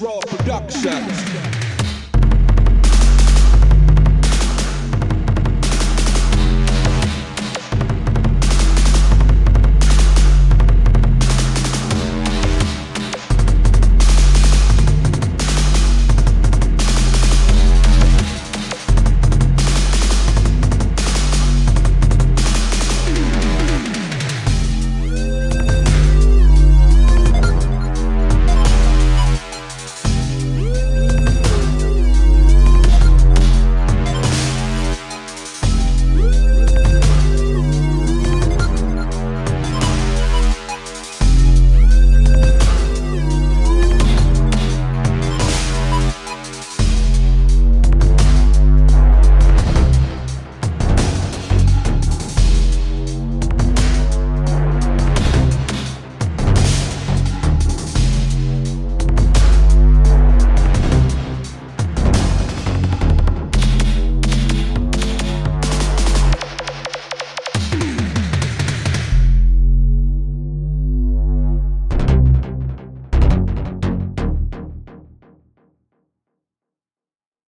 Raw Productions.